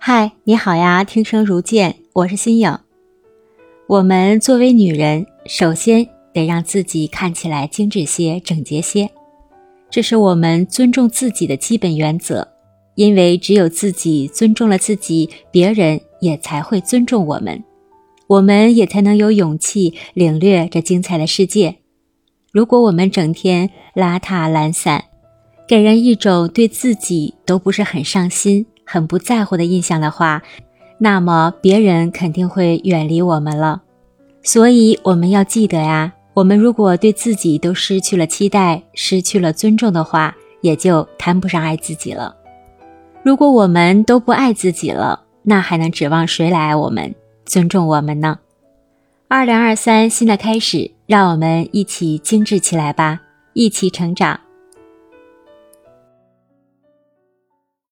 嗨，你好呀，听声如见，我是新颖。我们作为女人，首先得让自己看起来精致些、整洁些，这是我们尊重自己的基本原则。因为只有自己尊重了自己，别人也才会尊重我们，我们也才能有勇气领略这精彩的世界。如果我们整天邋遢懒散，给人一种对自己都不是很上心、很不在乎的印象的话，那么别人肯定会远离我们了。所以我们要记得呀，我们如果对自己都失去了期待、失去了尊重的话，也就谈不上爱自己了。如果我们都不爱自己了，那还能指望谁来爱我们、尊重我们呢？2023新的开始，让我们一起精致起来吧，一起成长。